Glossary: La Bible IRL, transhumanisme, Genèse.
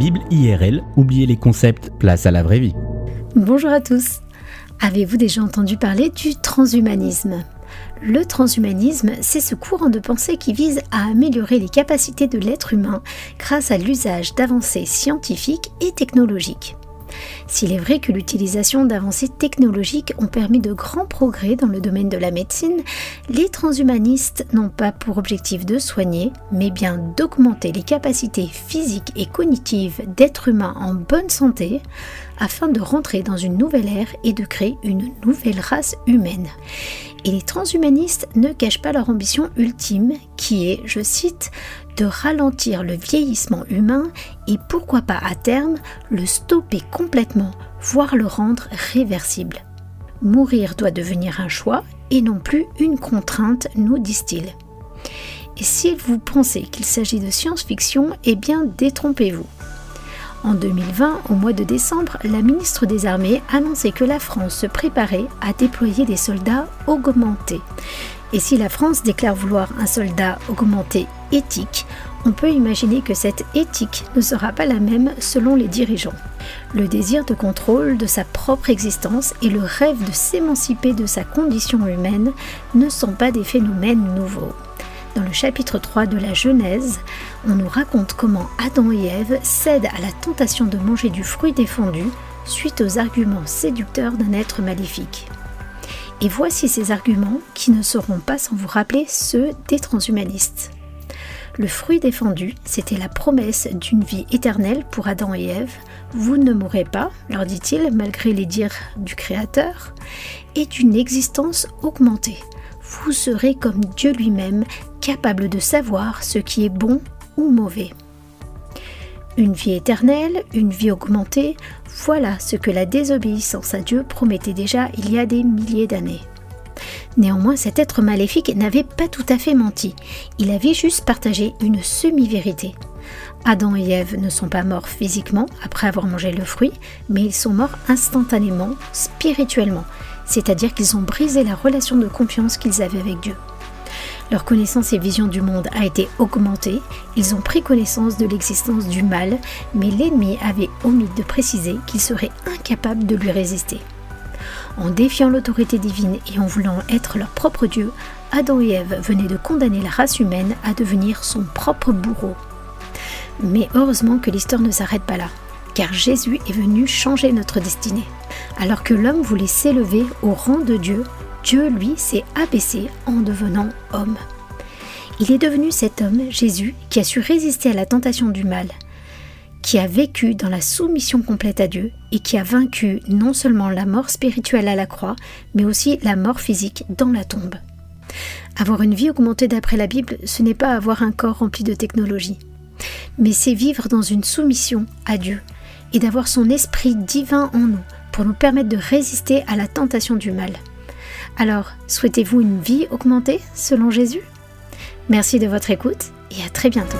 Bible IRL, oubliez les concepts, place à la vraie vie. Bonjour à tous. Avez-vous déjà entendu parler du transhumanisme ? Le transhumanisme, c'est ce courant de pensée qui vise à améliorer les capacités de l'être humain grâce à l'usage d'avancées scientifiques et technologiques. S'il est vrai que l'utilisation d'avancées technologiques ont permis de grands progrès dans le domaine de la médecine, les transhumanistes n'ont pas pour objectif de soigner, mais bien d'augmenter les capacités physiques et cognitives d'êtres humains en bonne santé afin de rentrer dans une nouvelle ère et de créer une nouvelle race humaine. Et les transhumanistes ne cachent pas leur ambition ultime qui est, je cite, de ralentir le vieillissement humain et pourquoi pas à terme le stopper complètement, voire le rendre réversible. Mourir doit devenir un choix et non plus une contrainte, nous disent-ils. Et si vous pensez qu'il s'agit de science-fiction, eh bien détrompez-vous. En 2020, au mois de décembre, la ministre des Armées annonçait que la France se préparait à déployer des soldats augmentés. Et si la France déclare vouloir un soldat augmenté éthique, on peut imaginer que cette éthique ne sera pas la même selon les dirigeants. Le désir de contrôle de sa propre existence et le rêve de s'émanciper de sa condition humaine ne sont pas des phénomènes nouveaux. Dans le chapitre 3 de la Genèse, on nous raconte comment Adam et Ève cèdent à la tentation de manger du fruit défendu suite aux arguments séducteurs d'un être maléfique. Et voici ces arguments qui ne seront pas sans vous rappeler ceux des transhumanistes. Le fruit défendu, c'était la promesse d'une vie éternelle pour Adam et Ève. Vous ne mourrez pas, leur dit-il, malgré les dires du Créateur, et d'une existence augmentée. Vous serez comme Dieu lui-même, capable de savoir ce qui est bon ou mauvais. Une vie éternelle, une vie augmentée, voilà ce que la désobéissance à Dieu promettait déjà il y a des milliers d'années. Néanmoins, cet être maléfique n'avait pas tout à fait menti, il avait juste partagé une semi-vérité. Adam et Ève ne sont pas morts physiquement après avoir mangé le fruit, mais ils sont morts instantanément, spirituellement, c'est-à-dire qu'ils ont brisé la relation de confiance qu'ils avaient avec Dieu. Leur connaissance et vision du monde a été augmentée, ils ont pris connaissance de l'existence du mal, mais l'ennemi avait omis de préciser qu'ils seraient incapables de lui résister. En défiant l'autorité divine et en voulant être leur propre Dieu, Adam et Ève venaient de condamner la race humaine à devenir son propre bourreau. Mais heureusement que l'histoire ne s'arrête pas là, car Jésus est venu changer notre destinée. Alors que l'homme voulait s'élever au rang de Dieu, Dieu, lui, s'est abaissé en devenant homme. Il est devenu cet homme, Jésus, qui a su résister à la tentation du mal, qui a vécu dans la soumission complète à Dieu et qui a vaincu non seulement la mort spirituelle à la croix, mais aussi la mort physique dans la tombe. Avoir une vie augmentée d'après la Bible, ce n'est pas avoir un corps rempli de technologie, mais c'est vivre dans une soumission à Dieu et d'avoir son esprit divin en nous pour nous permettre de résister à la tentation du mal. Alors, souhaitez-vous une vie augmentée selon Jésus ? Merci de votre écoute et à très bientôt.